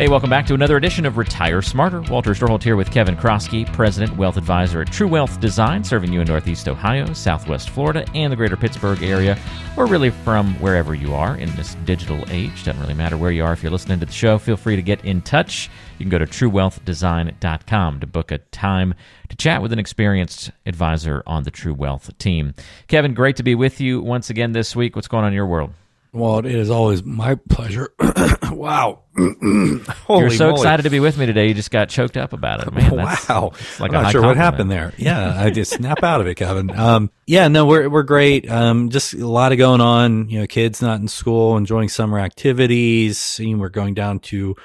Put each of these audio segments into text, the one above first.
Hey, welcome back to another edition of Retire Smarter. Walter Storholt here with Kevin Krosky, President, Wealth Advisor at True Wealth Design, serving you in Northeast Ohio, Southwest Florida, and the greater Pittsburgh area, or really from wherever you are in this digital age. Doesn't really matter where you are. If you're listening to the show, feel free to get in touch. You can go to truewealthdesign.com to book a time to chat with an experienced advisor on the True Wealth team. Kevin, great to be with you once again this week. What's going on in your world? Well, it is always my pleasure. Wow. You're so excited to be with me today. You just got choked up about it, man. Wow. Like I'm not sure what happened there. Yeah, I just snap out of it, Kevin. We're great. Just a lot of going on. You know, kids not in school, enjoying summer activities. We're going down to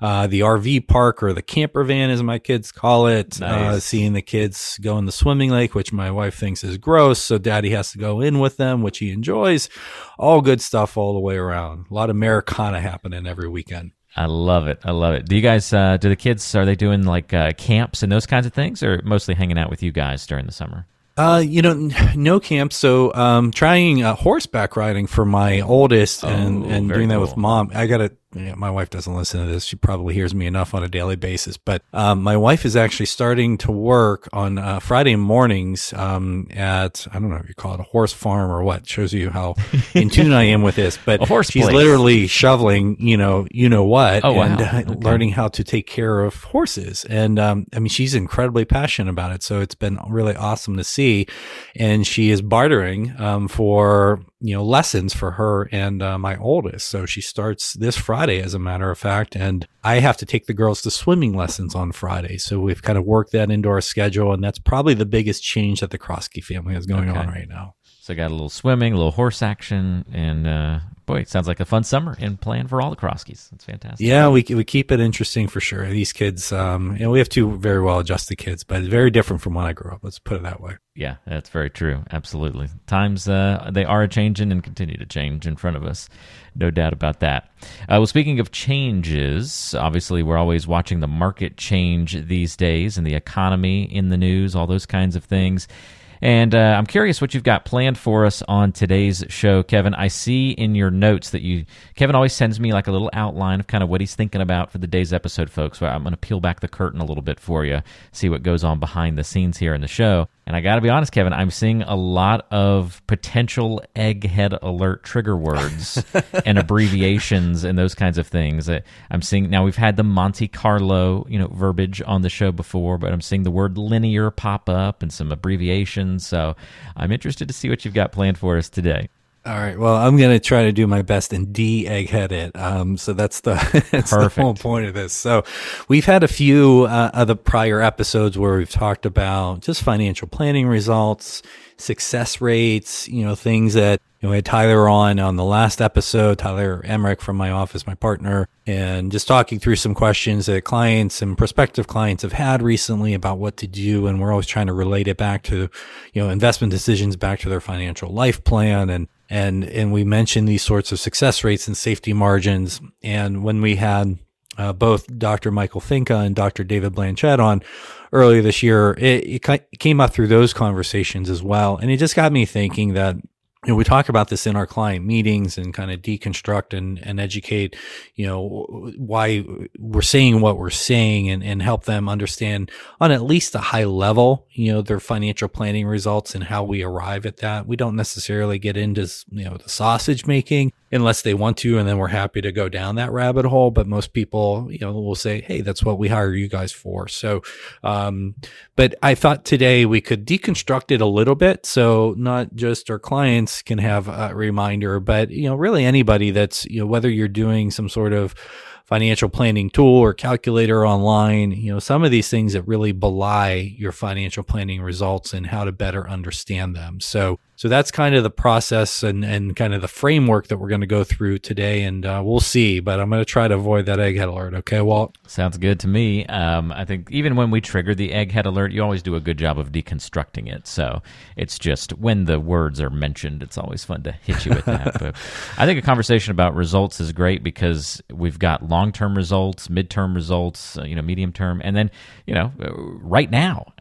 the RV park, or the camper van, as my kids call it. Nice. Seeing the kids go in the swimming lake, which my wife thinks is gross, so Daddy has to go in with them, which he enjoys. All good stuff all the way around. A lot of Americana happening every weekend. I love it. I love it. Do you guys, do the kids, are they doing like camps and those kinds of things, or mostly hanging out with you guys during the summer? No camp. So, trying horseback riding for my oldest and doing that with Mom. I got to, my wife doesn't listen to this. She probably hears me enough on a daily basis, but, my wife is actually starting to work on, Friday mornings, at, I don't know if you call it a horse farm or what. Shows you how in tune I am with this, but she's literally shoveling, you know what, learning how to take care of horses. And, she's incredibly passionate about it. So it's been really awesome to see. And she is bartering, for, lessons for her and my oldest. So she starts this Friday, as a matter of fact, and I have to take the girls to swimming lessons on Friday. So we've kind of worked that into our schedule, and that's probably the biggest change that the Krosky family is going on right now. So got a little swimming, a little horse action, and boy, it sounds like a fun summer and plan for all the Kroskys. That's fantastic. Yeah, we keep it interesting for sure. These kids, and we have two very well-adjusted kids, but very different from when I grew up. Let's put it that way. Yeah, that's very true. Absolutely. Times, they are changing and continue to change in front of us. No doubt about that. Well, speaking of changes, obviously we're always watching the market change these days and the economy in the news, all those kinds of things. And I'm curious what you've got planned for us on today's show, Kevin. I see in your notes that Kevin always sends me like a little outline of kind of what he's thinking about for the day's episode, folks. So I'm going to peel back the curtain a little bit for you, see what goes on behind the scenes here in the show. And I got to be honest, Kevin, I'm seeing a lot of potential egghead alert trigger words and abbreviations and those kinds of things. I'm seeing now we've had the Monte Carlo, verbiage on the show before, but I'm seeing the word linear pop up and some abbreviations. So I'm interested to see what you've got planned for us today. All right. Well, I'm going to try to do my best and de-egghead it. So that's the whole point of this. So we've had a few of the prior episodes where we've talked about just financial planning results, success rates, things that, we had Tyler on the last episode, Tyler Emrick from my office, my partner, and just talking through some questions that clients and prospective clients have had recently about what to do. And we're always trying to relate it back to, investment decisions back to their financial life plan. And we mentioned these sorts of success rates and safety margins. And when we had both Dr. Michael Finke and Dr. David Blanchett on earlier this year, it came up through those conversations as well. And it just got me thinking that, we talk about this in our client meetings and kind of deconstruct and educate, why we're saying what we're saying and help them understand on at least a high level, their financial planning results and how we arrive at that. We don't necessarily get into, the sausage making unless they want to, and then we're happy to go down that rabbit hole. But most people, will say, hey, that's what we hire you guys for. So, but I thought today we could deconstruct it a little bit. So not just our clients can have a reminder, but really anybody that's, whether you're doing some sort of financial planning tool or calculator online, some of these things that really belie your financial planning results and how to better understand them. So that's kind of the process and kind of the framework that we're going to go through today, and we'll see, but I'm going to try to avoid that egghead alert. Okay, Walt? Sounds good to me. I think even when we trigger the egghead alert, you always do a good job of deconstructing it. So it's just when the words are mentioned, it's always fun to hit you with that. But I think a conversation about results is great because we've got long-term results, midterm results, medium-term, and then, right now,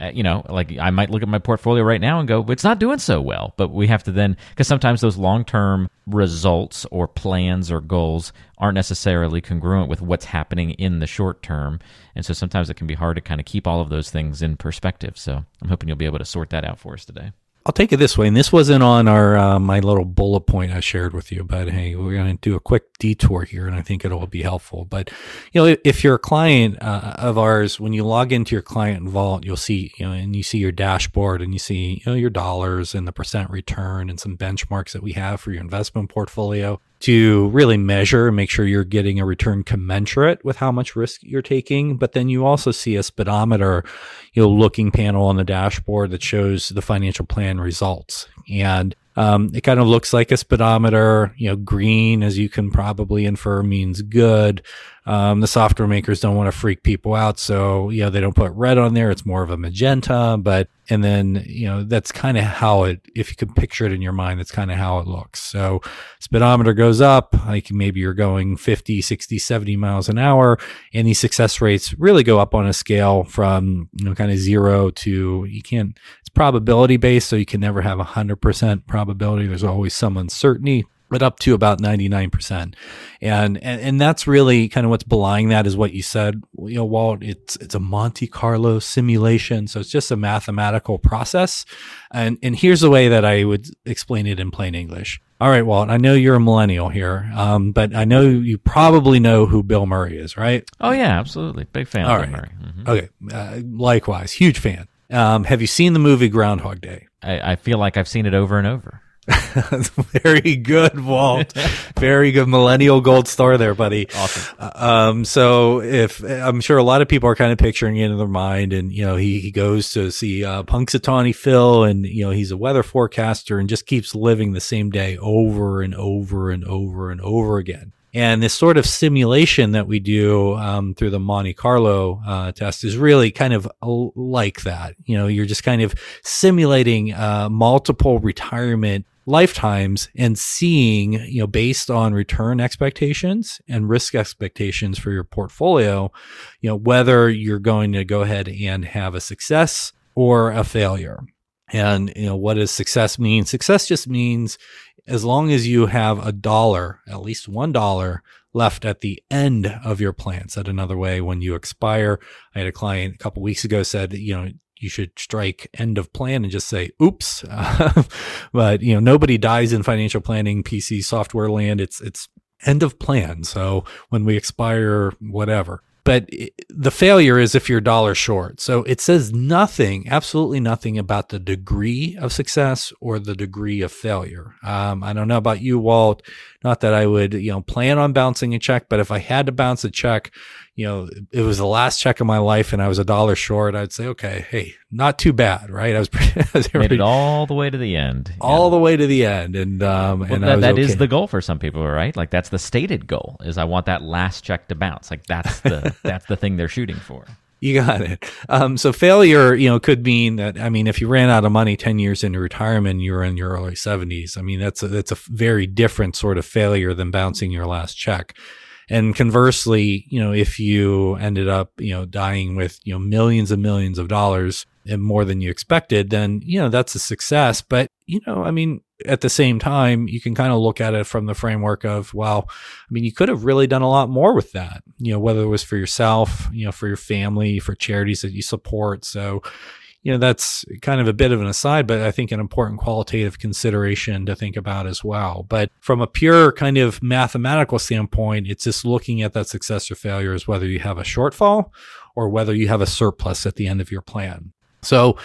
like I might look at my portfolio right now and go, it's not doing so well, but we have to then, because sometimes those long-term results or plans or goals aren't necessarily congruent with what's happening in the short term. And so sometimes it can be hard to kind of keep all of those things in perspective. So I'm hoping you'll be able to sort that out for us today. I'll take it this way, and this wasn't on our my little bullet point I shared with you, but hey, we're going to do a quick detour here, and I think it'll be helpful. But you know, if you're a client of ours, when you log into your client vault, you'll see, you know, and you see your dashboard, and you see, you know, your dollars and the percent return and some benchmarks that we have for your investment portfolio to really measure and make sure you're getting a return commensurate with how much risk you're taking. But then you also see a speedometer, you know, looking panel on the dashboard that shows the financial plan results. And it kind of looks like a speedometer, you know, green, as you can probably infer, means good. The software makers don't want to freak people out. So, you know, they don't put red on there. It's more of a magenta, but, and then, you know, that's kind of how it, if you can picture it in your mind, that's kind of how it looks. So speedometer goes up, like maybe you're going 50, 60, 70 miles an hour. And these success rates really go up on a scale from, you know, kind of zero to, you can't, it's probability based. So you can never have 100% probability. There's always some uncertainty, but up to about 99%. And that's really kind of what's belying that is what you said, you know, Walt, it's a Monte Carlo simulation. So it's just a mathematical process. And here's the way that I would explain it in plain English. All right, Walt, I know you're a millennial here, but I know you probably know who Bill Murray is, right? Oh, yeah, absolutely. Big fan of Bill Murray. Mm-hmm. Okay. Likewise, huge fan. Have you seen the movie Groundhog Day? I feel like I've seen it over and over. Very good, Walt. Very good millennial gold star there, buddy. Awesome. So if I'm sure a lot of people are kind of picturing it in their mind, and you know, he goes to see Punxsutawney Phil, and you know, he's a weather forecaster and just keeps living the same day over and over and over and over again. And this sort of simulation that we do through the Monte Carlo test is really kind of like that. You know, you're just kind of simulating multiple retirement lifetimes and seeing, you know, based on return expectations and risk expectations for your portfolio, you know, whether you're going to go ahead and have a success or a failure. And, you know, what does success mean? Success just means as long as you have a dollar, at least $1 left at the end of your plan. Said another way, when you expire, I had a client a couple of weeks ago said, you know, you should strike end of plan and just say, oops. But, you know, nobody dies in financial planning, PC software land. It's end of plan. So when we expire, whatever. But the failure is if you're dollar short. So it says nothing, absolutely nothing about the degree of success or the degree of failure. I don't know about you, Walt. Not that I would, you know, plan on bouncing a check, but if I had to bounce a check, you know, it was the last check of my life and I was a dollar short, I'd say, okay, hey, not too bad, right? I was made it all the way to the end. All the way to the end. And that is the goal for some people, right? Like that's the stated goal is I want that last check to bounce. Like that's the that's the thing they're shooting for. You got it. So failure, you know, could mean that, I mean, if you ran out of money 10 years into retirement, you were in your early 70s. I mean, that's a very different sort of failure than bouncing your last check. And conversely, you know, if you ended up, you know, dying with, you know, millions and millions of dollars and more than you expected, then, you know, that's a success. But, you know, I mean, at the same time, you can kind of look at it from the framework of, well, I mean, you could have really done a lot more with that, you know, whether it was for yourself, you know, for your family, for charities that you support. So, you know, that's kind of a bit of an aside, but I think an important qualitative consideration to think about as well. But from a pure kind of mathematical standpoint, it's just looking at that success or failure as whether you have a shortfall or whether you have a surplus at the end of your plan. So,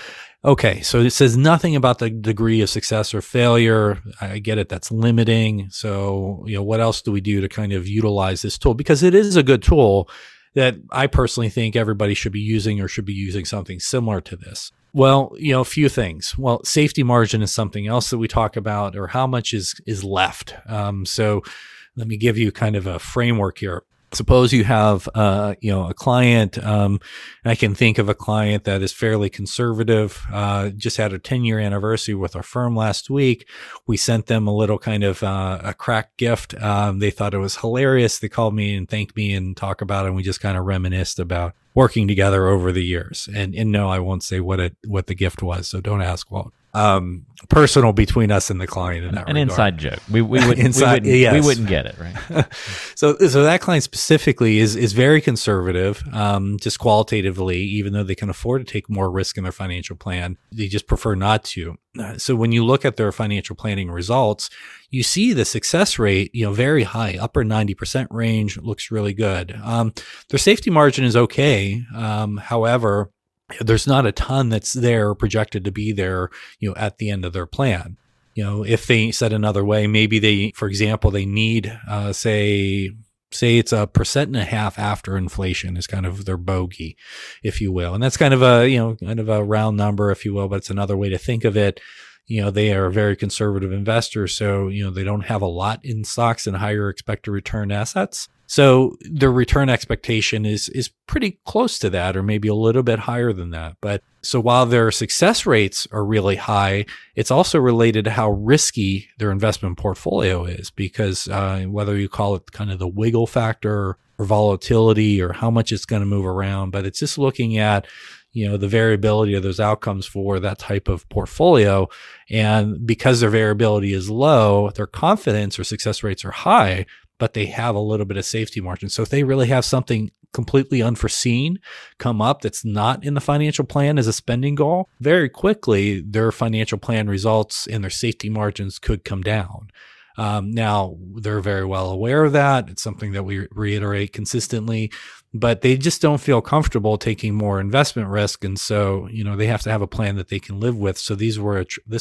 okay, so it says nothing about the degree of success or failure. I get it, that's limiting. So, you know, what else do we do to kind of utilize this tool? Because it is a good tool that I personally think everybody should be using or should be using something similar to this. Well, you know, a few things. Well, safety margin is something else that we talk about, or how much is left. So let me give you kind of a framework here. Suppose you have, you know, a client, I can think of a client that is fairly conservative, just had a 10-year anniversary with our firm last week. We sent them a little kind of, a crack gift. They thought it was hilarious. They called me and thanked me and talked about it. And we just kind of reminisced about working together over the years. And no, I won't say what the gift was. So don't ask, Walt. personal between us and the client in that regard. An inside joke. We wouldn't get it, right? So that client specifically is very conservative, just qualitatively, even though they can afford to take more risk in their financial plan, they just prefer not to. So when you look at their financial planning results, you see the success rate, very high, upper 90% range, looks really good. Their safety margin is okay. However, there's not a ton that's there projected to be there, at the end of their plan. If they said another way, maybe they, for example, they need, say it's 1.5% after inflation is kind of their bogey, if you will. And that's kind of a round number, if you will, but it's another way to think of it. They are a very conservative investor. So, they don't have a lot in stocks and higher expected return assets. So their return expectation is pretty close to that, or maybe a little bit higher than that. But so while their success rates are really high, it's also related to how risky their investment portfolio is, because whether you call it kind of the wiggle factor or volatility or how much it's going to move around, but it's just looking at the variability of those outcomes for that type of portfolio. And because their variability is low, their confidence or success rates are high, but they have a little bit of safety margin. So if they really have something completely unforeseen come up that's not in the financial plan as a spending goal, very quickly their financial plan results and their safety margins could come down. Now, they're very well aware of that. It's something that we reiterate consistently, but they just don't feel comfortable taking more investment risk. And so, they have to have a plan that they can live with. So this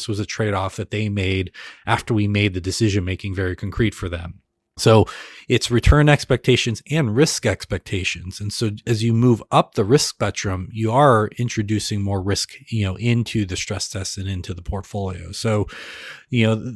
was a trade-off that they made after we made the decision-making very concrete for them. So it's return expectations and risk expectations. And so as you move up the risk spectrum, you are introducing more risk, into the stress test and into the portfolio. So,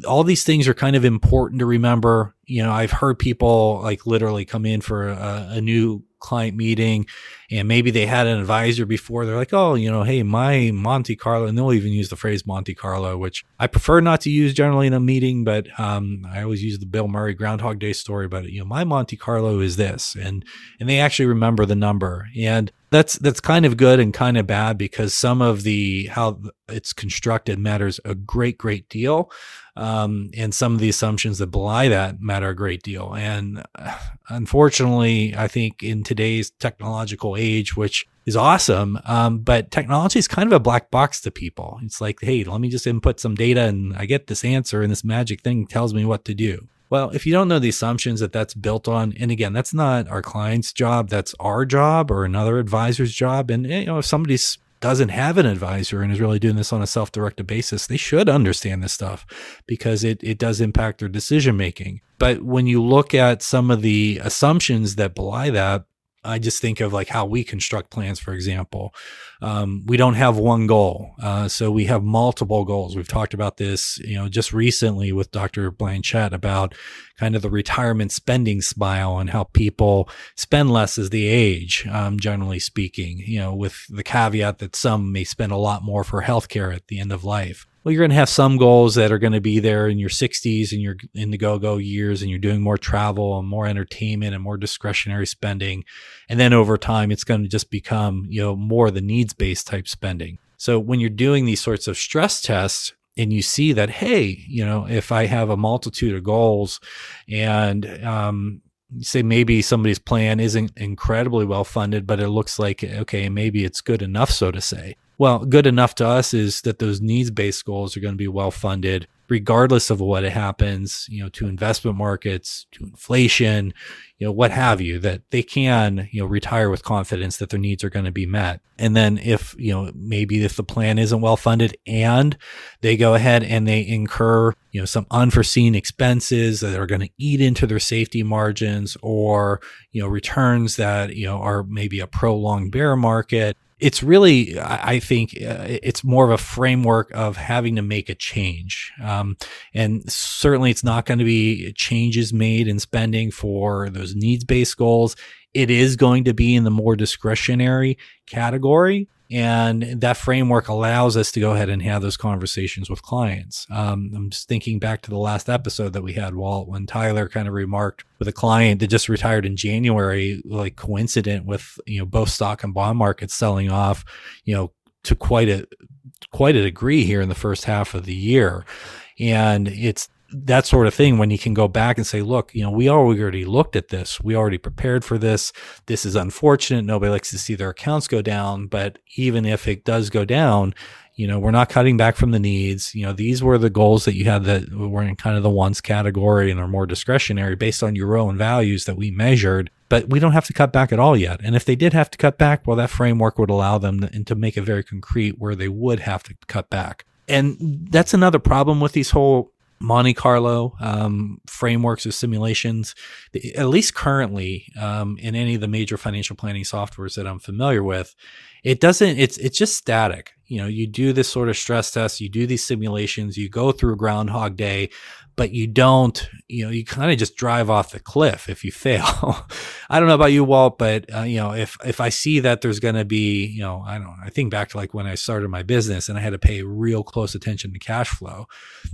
all these things are kind of important to remember. I've heard people like literally come in for a new client meeting, and maybe they had an advisor before. They're like, oh, hey, my Monte Carlo, and they'll even use the phrase Monte Carlo, which I prefer not to use generally in a meeting, but I always use the Bill Murray Groundhog Day story about it. My Monte Carlo is this, and they actually remember the number. And that's kind of good and kind of bad, because some of how it's constructed matters a great deal. And some of the assumptions that belie that matter a great deal. And unfortunately, I think in today's technological age, which is awesome, but technology is kind of a black box to people. It's like, hey, let me just input some data and I get this answer, and this magic thing tells me what to do. Well, if you don't know the assumptions that that's built on, and again, that's not our client's job, that's our job or another advisor's job. And if somebody's doesn't have an advisor and is really doing this on a self-directed basis, they should understand this stuff, because it does impact their decision-making. But when you look at some of the assumptions that belie that, I just think of like how we construct plans, for example. We don't have one goal. So we have multiple goals. We've talked about this, just recently with Dr. Blanchett about kind of the retirement spending smile and how people spend less as they age, generally speaking, with the caveat that some may spend a lot more for healthcare at the end of life. Well, you're going to have some goals that are going to be there in your 60s and you're in the go-go years, and you're doing more travel and more entertainment and more discretionary spending. And then over time, it's going to just become, more the needs-based type spending. So when you're doing these sorts of stress tests, and you see that, hey, if I have a multitude of goals, and say maybe somebody's plan isn't incredibly well-funded, but it looks like, okay, maybe it's good enough, so to say. Well, good enough to us is that those needs-based goals are going to be well-funded, regardless of what happens, to investment markets, to inflation, what have you, that they can, retire with confidence that their needs are going to be met. And then if, maybe if the plan isn't well-funded and they go ahead and they incur, some unforeseen expenses that are going to eat into their safety margins, or, returns that, are maybe a prolonged bear market, it's really, I think, it's more of a framework of having to make a change. And certainly it's not going to be changes made in spending for those needs-based goals. It is going to be in the more discretionary category. And that framework allows us to go ahead and have those conversations with clients. I'm just thinking back to the last episode that we had, Walt, when Tyler kind of remarked with a client that just retired in January, like coincident with, both stock and bond markets selling off, to quite a quite a degree here in the first half of the year. And it's that sort of thing when you can go back and say, look, you know, we already looked at this. We already prepared for this. This is unfortunate. Nobody likes to see their accounts go down. But even if it does go down, you know, we're not cutting back from the needs. You know, these were the goals that you had that were in kind of the wants category and are more discretionary based on your own values that we measured. But we don't have to cut back at all yet. And if they did have to cut back, well, that framework would allow them to make it very concrete where they would have to cut back. And that's another problem with these whole Monte Carlo frameworks or simulations, at least currently in any of the major financial planning softwares that I'm familiar with. It's just static. You know, you do this sort of stress test, you do these simulations, you go through Groundhog Day, but you don't, you know, you kind of just drive off the cliff if you fail. I don't know about you, Walt, but, you know, if I see that there's going to be, you know, I think back to like when I started my business and I had to pay real close attention to cash flow.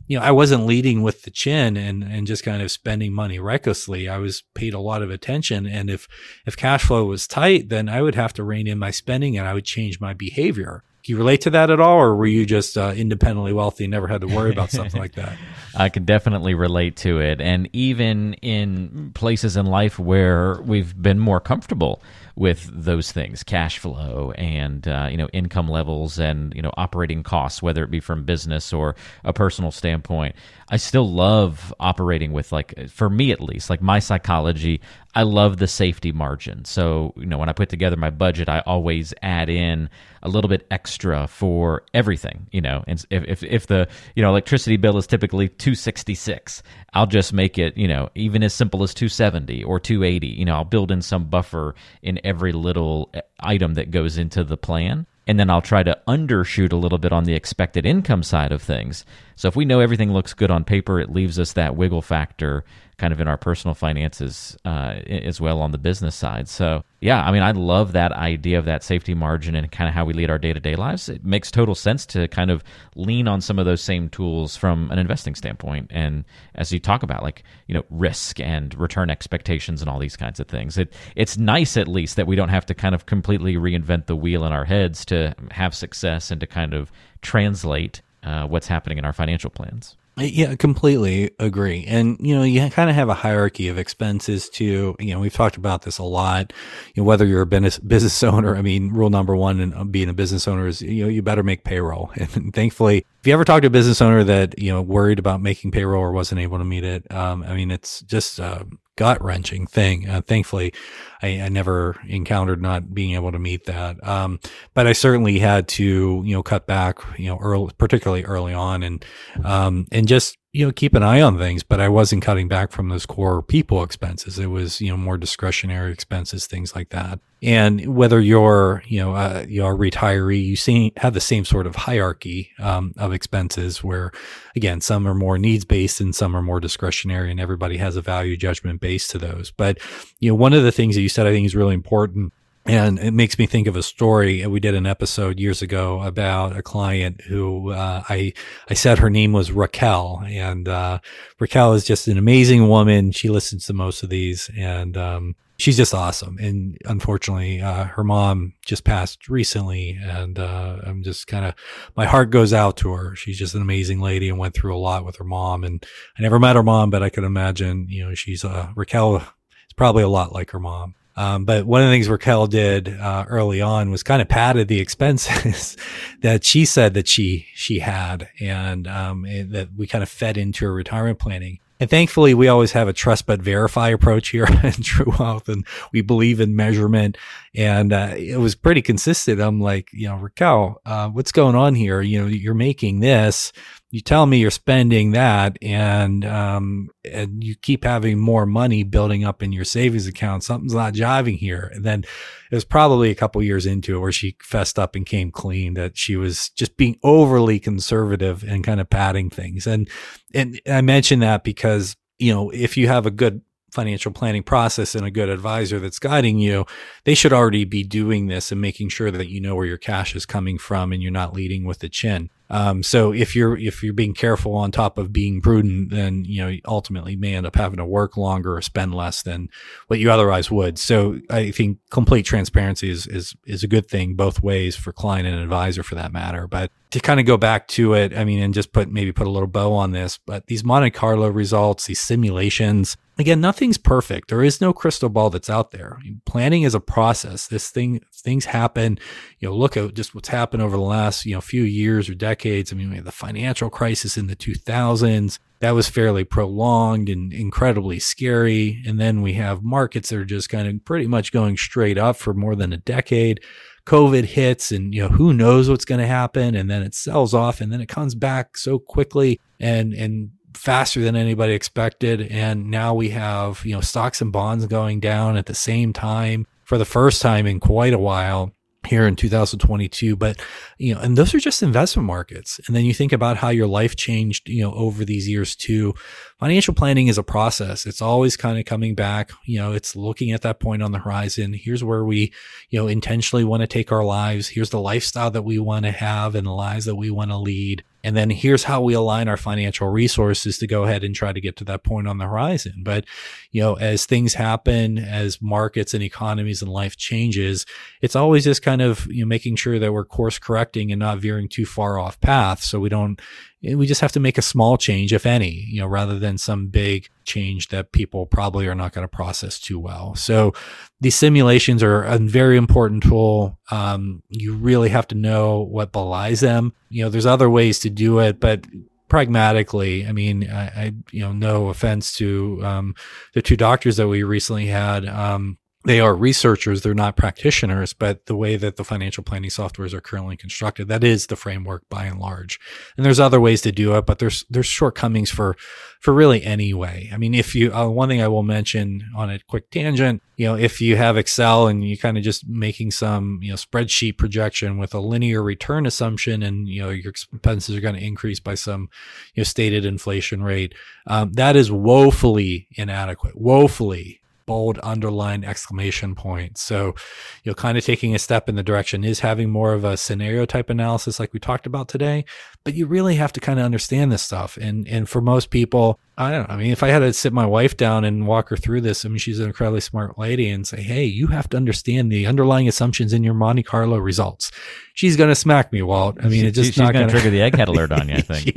You know, I wasn't leading with the chin and just kind of spending money recklessly. I was paid a lot of attention. And if cash flow was tight, then I would have to rein in my spending and I would change my behavior. Do you relate to that at all, or were you just independently wealthy, never had to worry about something like that? I can definitely relate to it. And even in places in life where we've been more comfortable with those things, cash flow and income levels and operating costs, whether it be from business or a personal standpoint, I still love operating with, like, for me at least, like my psychology, I love the safety margin. So, you know, when I put together my budget, I always add in a little bit extra for everything, you know. And if the, you know, electricity bill is typically $266, I'll just make it, you know, even as simple as $270 or $280. You know, I'll build in some buffer in every little item that goes into the plan. And then I'll try to undershoot a little bit on the expected income side of things. So if we know everything looks good on paper, it leaves us that wiggle factor kind of in our personal finances as well on the business side. So yeah, I mean, I love that idea of that safety margin and kind of how we lead our day-to-day lives. It makes total sense to kind of lean on some of those same tools from an investing standpoint. And as you talk about, like, you know, risk and return expectations and all these kinds of things, it's nice at least that we don't have to kind of completely reinvent the wheel in our heads to have success and to kind of translate what's happening in our financial plans. Yeah, completely agree. And, you know, you kind of have a hierarchy of expenses too. You know, we've talked about this a lot, you know, whether you're a business owner. I mean, rule number one in being a business owner is, you know, you better make payroll. And thankfully, if you ever talk to a business owner that, you know, worried about making payroll or wasn't able to meet it, I mean, it's just a gut-wrenching thing. Thankfully, I never encountered not being able to meet that. But I certainly had to, you know, cut back, you know, particularly early on and just, you know, keep an eye on things, but I wasn't cutting back from those core people expenses. It was, you know, more discretionary expenses, things like that. And whether you're, you know, a retiree, have the same sort of hierarchy of expenses where, again, some are more needs-based and some are more discretionary, and everybody has a value judgment base to those. But, you know, one of the things that you said I think is really important, and it makes me think of a story. We did an episode years ago about a client who I said her name was Raquel. And Raquel is just an amazing woman. She listens to most of these, and she's just awesome. And unfortunately, her mom just passed recently, and I'm just kind of, my heart goes out to her. She's just an amazing lady and went through a lot with her mom. And I never met her mom, but I could imagine, you know, Raquel is probably a lot like her mom. But one of the things Raquel did early on was kind of padded the expenses that she said that she had, and that we kind of fed into her retirement planning. And thankfully, we always have a trust but verify approach here in True Wealth, and we believe in measurement. And it was pretty consistent. I'm like, you know, Raquel, what's going on here? You know, you're making this. You tell me you're spending that, and you keep having more money building up in your savings account. Something's not jiving here. And then it was probably a couple years into it where she fessed up and came clean that she was just being overly conservative and kind of padding things. And I mentioned that because, you know, if you have a good financial planning process and a good advisor that's guiding you, they should already be doing this and making sure that you know where your cash is coming from and you're not leading with the chin. So if you're being careful on top of being prudent, then, you know, you ultimately may end up having to work longer or spend less than what you otherwise would. So I think complete transparency is a good thing both ways for client and advisor for that matter. But to kind of go back to it, I mean, and just put a little bow on this, but these Monte Carlo results, these simulations, again, nothing's perfect. There is no crystal ball that's out there. I mean, planning is a process. Things happen. You know, look at just what's happened over the last, you know, few years or decades. I mean, we had the financial crisis in the 2000s. That was fairly prolonged and incredibly scary. And then we have markets that are just kind of pretty much going straight up for more than a decade. COVID hits and, you know, who knows what's going to happen. And then it sells off and then it comes back so quickly and faster than anybody expected. And now we have, you know, stocks and bonds going down at the same time for the first time in quite a while here in 2022. But, you know, and those are just investment markets. And then you think about how your life changed, you know, over these years too. Financial planning is a process. It's always kind of coming back. You know, it's looking at that point on the horizon. Here's where we, you know, intentionally want to take our lives. Here's the lifestyle that we want to have and the lives that we want to lead. And then here's how we align our financial resources to go ahead and try to get to that point on the horizon. But, you know, as things happen, as markets and economies and life changes, it's always just kind of, you know, making sure that we're course correcting and not veering too far off path. So we just have to make a small change, if any, you know, rather than some big change that people probably are not going to process too well. So these simulations are a very important tool. You really have to know what belies them. You know, there's other ways to do it, but pragmatically, I mean, I you know, no offense to the two doctors that we recently had. They are researchers, they're not practitioners, but the way that the financial planning softwares are currently constructed, that is the framework by and large. And there's other ways to do it, but there's shortcomings for really any way. I mean, if you, one thing I will mention on a quick tangent, you know, if you have Excel and you kind of just making some, you know, spreadsheet projection with a linear return assumption and, you know, your expenses are going to increase by some, you know, stated inflation rate, that is woefully inadequate, woefully. Bold, underlined, exclamation point. So, you know, kind of taking a step in the direction is having more of a scenario type analysis like we talked about today, but you really have to kind of understand this stuff. And for most people, I don't know. I mean, if I had to sit my wife down and walk her through this, I mean, she's an incredibly smart lady, and say, hey, you have to understand the underlying assumptions in your Monte Carlo results. She's going to smack me, Walt. I mean, it's just not going to trigger the egghead alert on you, I think.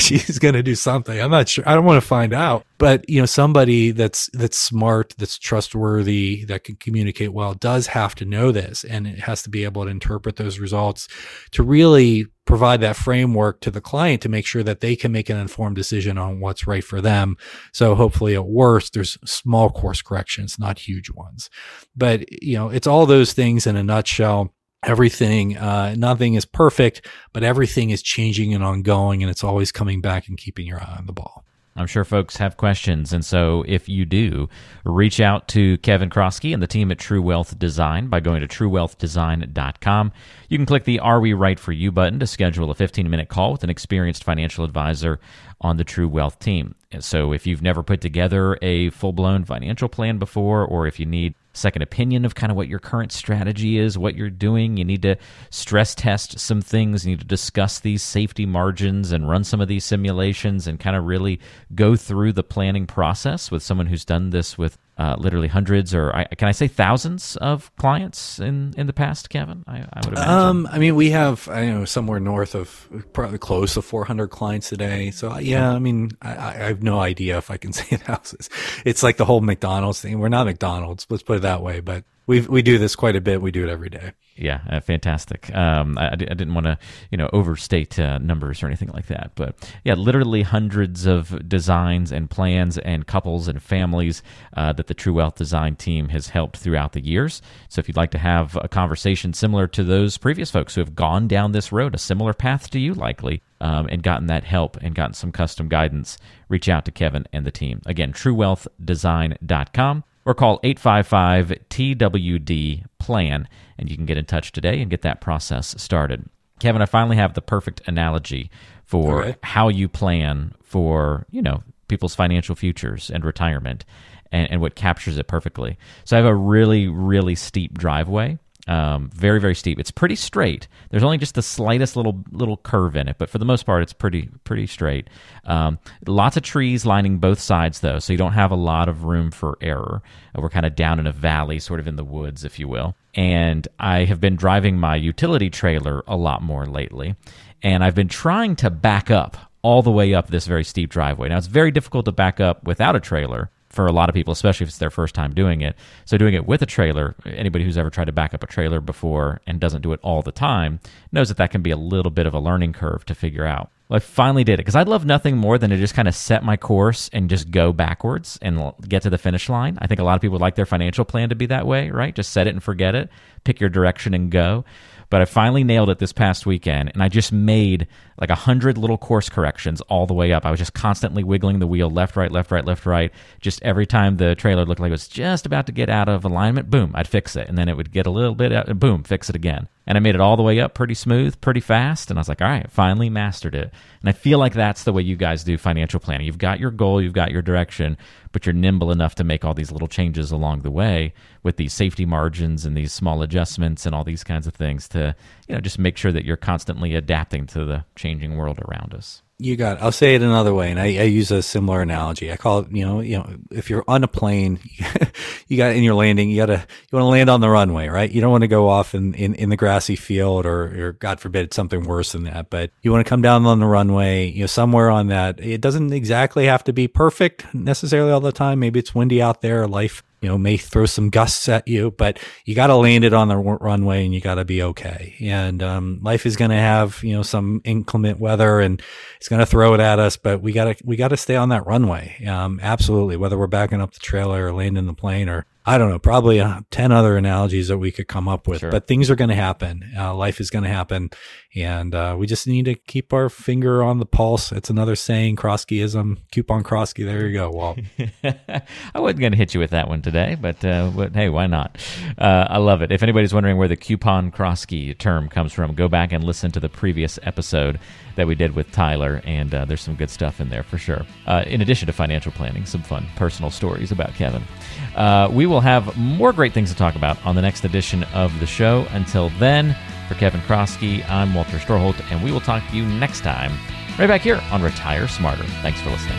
she's going to do something. I'm not sure. I don't want to find out. But, you know, somebody that's smart, that's trustworthy, that can communicate well does have to know this, and it has to be able to interpret those results to really provide that framework to the client to make sure that they can make an informed decision on what's right for them. So hopefully at worst, there's small course corrections, not huge ones. But, you know, it's all those things in a nutshell. Everything, nothing is perfect, but everything is changing and ongoing, and it's always coming back and keeping your eye on the ball. I'm sure folks have questions, and so if you do, reach out to Kevin Krosky and the team at True Wealth Design by going to truewealthdesign.com. You can click the Are We Right For You button to schedule a 15-minute call with an experienced financial advisor on the True Wealth team. And so if you've never put together a full-blown financial plan before, or if you need second opinion of kind of what your current strategy is, what you're doing. You need to stress test some things. You need to discuss these safety margins and run some of these simulations and kind of really go through the planning process with someone who's done this with literally hundreds or can I say thousands of clients in the past, Kevin? I would imagine. I mean, we have, I know, somewhere north of probably close to 400 clients today. So yeah, I mean, I have no idea if I can say thousands. It's like the whole McDonald's thing. We're not McDonald's, let's put it that way, but we do this quite a bit. We do it every day. Yeah, fantastic. I didn't want to, you know, overstate numbers or anything like that, but yeah, literally hundreds of designs and plans and couples and families that the True Wealth Design team has helped throughout the years. So if you'd like to have a conversation similar to those previous folks who have gone down this road, a similar path to you likely, and gotten that help and gotten some custom guidance, reach out to Kevin and the team. Again, truewealthdesign.com. Or call 855-TWD-PLAN, and you can get in touch today and get that process started. Kevin, I finally have the perfect analogy for how you plan for, you know, people's financial futures and retirement. and what captures it perfectly. So I have a really, really steep driveway. Very, very steep. It's pretty straight. There's only just the slightest little curve in it, but for the most part, it's pretty straight. Lots of trees lining both sides, though, so you don't have a lot of room for error. We're kind of down in a valley, sort of in the woods, if you will. And I have been driving my utility trailer a lot more lately, and I've been trying to back up all the way up this very steep driveway. Now, it's very difficult to back up without a trailer for a lot of people, especially if it's their first time doing it. So doing it with a trailer, anybody who's ever tried to back up a trailer before and doesn't do it all the time knows that that can be a little bit of a learning curve to figure out. Well, I finally did it because I'd love nothing more than to just kind of set my course and just go backwards and get to the finish line. I think a lot of people would like their financial plan to be that way, right? Just set it and forget it, pick your direction and go. But I finally nailed it this past weekend, and I just made like 100 little course corrections all the way up. I was just constantly wiggling the wheel left, right, left, right, left, right. Just every time the trailer looked like it was just about to get out of alignment, boom, I'd fix it. And then it would get a little bit out, and boom, fix it again. And I made it all the way up pretty smooth, pretty fast. And I was like, all right, finally mastered it. And I feel like that's the way you guys do financial planning. You've got your goal, you've got your direction, but you're nimble enough to make all these little changes along the way with these safety margins and these small adjustments and all these kinds of things to, you know, just make sure that you're constantly adapting to the changing world around us. You got it. I'll say it another way, and I use a similar analogy. I call it, you know, if you're on a plane, you got in your landing, you want to land on the runway, right? You don't want to go off in the grassy field or God forbid something worse than that. But you want to come down on the runway, you know, somewhere on that. It doesn't exactly have to be perfect necessarily all the time. Maybe it's windy out there. Life, you know, may throw some gusts at you, but you got to land it on the runway and you got to be okay. And life is going to have, you know, some inclement weather and it's going to throw it at us, but we got to stay on that runway. Absolutely. Whether we're backing up the trailer or landing the plane or I don't know, probably 10 other analogies that we could come up with, sure. But things are going to happen. Life is going to happen. And we just need to keep our finger on the pulse. It's another saying, Kroskyism, coupon Krosky. There you go, Walt. I wasn't going to hit you with that one today, but hey, why not? I love it. If anybody's wondering where the coupon Krosky term comes from, go back and listen to the previous episode that we did with Tyler, and there's some good stuff in there for sure. In addition to financial planning, some fun personal stories about Kevin. We will have more great things to talk about on the next edition of the show. Until then, for Kevin Krosky, I'm Walter Storholt, and we will talk to you next time right back here on Retire Smarter. Thanks for listening.